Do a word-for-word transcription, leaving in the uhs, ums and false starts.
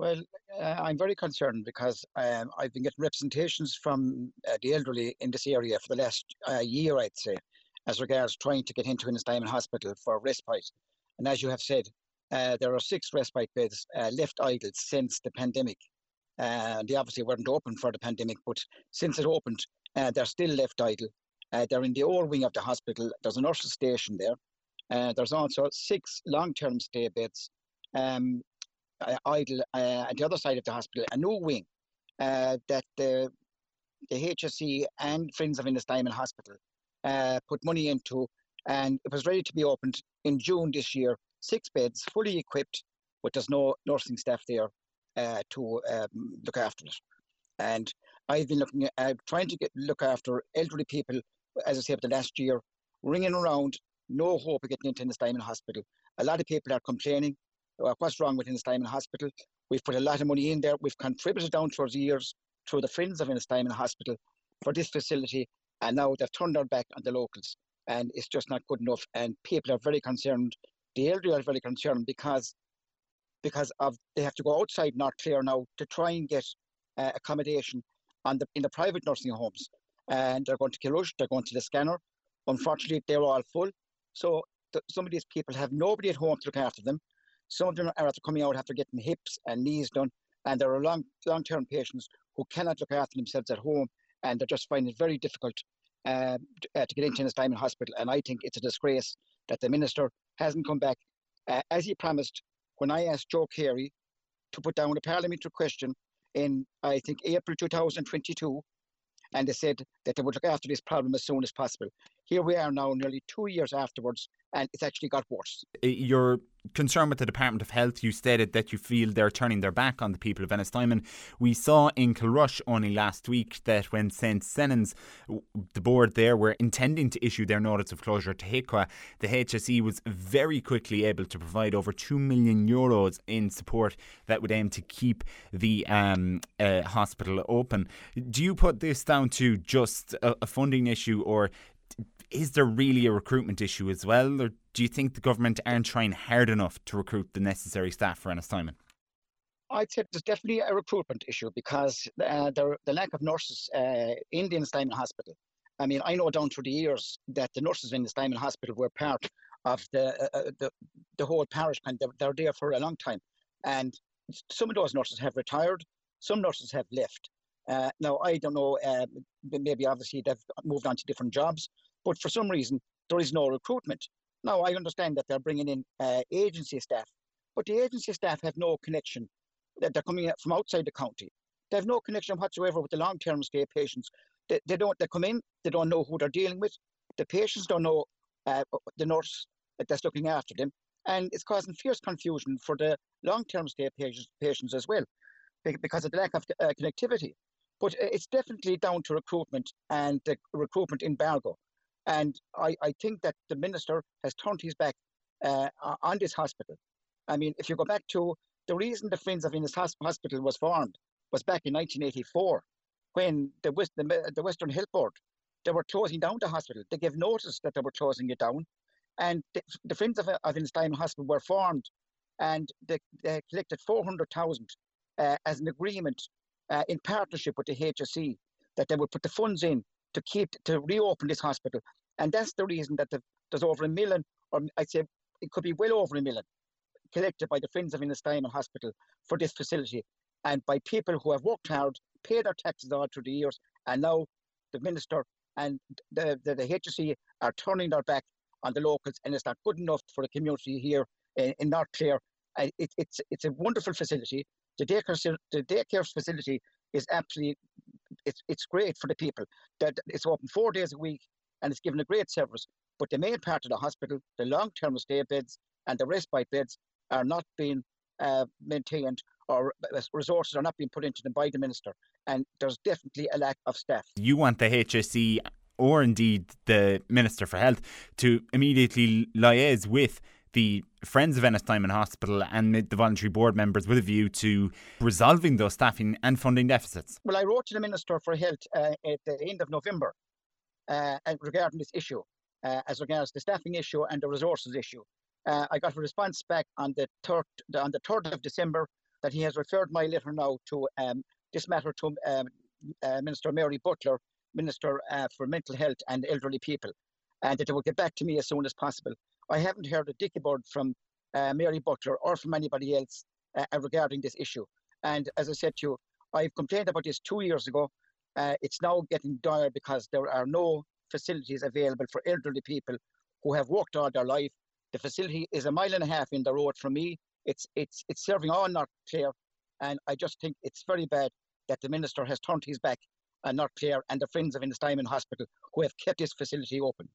Well, uh, I'm very concerned because um, I've been getting representations from uh, the elderly in this area for the last uh, year, I'd say, as regards trying to get into Ennistymon Hospital for respite. And as you have said, uh, there are six respite beds uh, left idle since the pandemic. Uh, they obviously weren't open for the pandemic, but since it opened, uh, they're still left idle. Uh, they're in the old wing of the hospital. There's a nurse's station there. Uh, there's also six long-term stay beds um, uh, idle uh, at the other side of the hospital, a new wing uh, that the, the H S E and Friends of Ennistymon Hospital uh, put money into, and it was ready to be opened in June this year. Six beds, fully equipped, but there's no nursing staff there uh, to um, look after it. And I've been looking at uh, trying to get look after elderly people, as I say, for the last year, ringing around. No hope of getting into Ennistymon Hospital. A lot of people are complaining, well, what's wrong with Ennistymon Hospital? We've put a lot of money in there. We've contributed down through the years through the Friends of Ennistymon Hospital for this facility, and now they've turned their back on the locals, and it's just not good enough. And people are very concerned. The elderly are very concerned because because of they have to go outside North Clare now to try and get uh, accommodation on the, in the private nursing homes. And they're going to Kilrush, they're going to the scanner. Unfortunately, they're all full. So th some of these people have nobody at home to look after them. Some of them are after coming out after getting hips and knees done, and there are long, long-term patients who cannot look after themselves at home, and they just find it very difficult uh, to, uh, to get into Ennistymon Hospital. And I think it's a disgrace that the Minister hasn't come back, uh, as he promised when I asked Joe Carey to put down a parliamentary question in, I think, April two thousand twenty-two, and they said that they would look after this problem as soon as possible. Here we are now, nearly two years afterwards, and it's actually got worse. Your concern with the Department of Health, you stated that you feel they're turning their back on the people of Ennistymon. We saw in Kilrush only last week that when Saint Sennans, the board there, were intending to issue their notice of closure to H E C W A, the H S E was very quickly able to provide over two million euros in support that would aim to keep the um, uh, hospital open. Do you put this down to just a, a funding issue, or is there really a recruitment issue as well, or do you think the government aren't trying hard enough to recruit the necessary staff for Ennistymon? I'd say there's definitely a recruitment issue because uh, the, the lack of nurses uh, in the Ennistymon Hospital. I mean, I know down through the years that the nurses in the Ennistymon Hospital were part of the, uh, the the whole parish, and they're, they're there for a long time. And some of those nurses have retired, some nurses have left. Uh, now, I don't know, uh, maybe obviously they've moved on to different jobs, but for some reason, there is no recruitment. Now, I understand that they're bringing in uh, agency staff, but the agency staff have no connection. They're coming from outside the county. They have no connection whatsoever with the long-term stay patients. They, they don't. They come in, they don't know who they're dealing with. The patients don't know uh, the nurse that's looking after them, and it's causing fierce confusion for the long-term stay patients, patients as well, because of the lack of uh, connectivity. But it's definitely down to recruitment and the recruitment embargo. And I, I think that the Minister has turned his back uh, on this hospital. I mean, if you go back to the reason the Friends of Ennistymon Hospital was formed was back in nineteen eighty-four, when the, West, the, the Western Health Board, they were closing down the hospital. They gave notice that they were closing it down. And the, the Friends of, of Ennistymon Hospital were formed, and they, they collected four hundred thousand uh, as an agreement Uh, in partnership with the H S E, that they would put the funds in to keep to reopen this hospital. And that's the reason that the, there's over a million, or I'd say it could be well over a million, collected by the Friends of Ennistymon Hospital for this facility, and by people who have worked hard, paid their taxes all through the years, and now the Minister and the, the, the H S E are turning their back on the locals, and it's not good enough for the community here in, in North Clare. Uh, it, it's, it's a wonderful facility. The daycare, the daycare facility is absolutely, it's, it's great for the people. That it's open four days a week and it's given a great service. But the main part of the hospital, the long-term stay beds and the respite beds are not being uh, maintained, or resources are not being put into them by the Minister. And there's definitely a lack of staff. You want the H S E or indeed the Minister for Health to immediately liaise with the Friends of Ennistymon Hospital and the voluntary board members with a view to resolving those staffing and funding deficits? Well, I wrote to the Minister for Health uh, at the end of November uh, regarding this issue, uh, as regards the staffing issue and the resources issue. Uh, I got a response back on the third on the third of December, that he has referred my letter now to um, this matter to um, uh, Minister Mary Butler, Minister uh, for Mental Health and Elderly People, and that they will get back to me as soon as possible. I haven't heard a dicky bird from uh, Mary Butler or from anybody else uh, regarding this issue. And as I said to you, I've complained about this two years ago. Uh, it's now getting dire because there are no facilities available for elderly people who have worked all their life. The facility is a mile and a half in the road from me. It's it's it's serving all North Clare, and I just think it's very bad that the Minister has turned his back on North Clare and the Friends of Ennistymon Hospital, who have kept this facility open.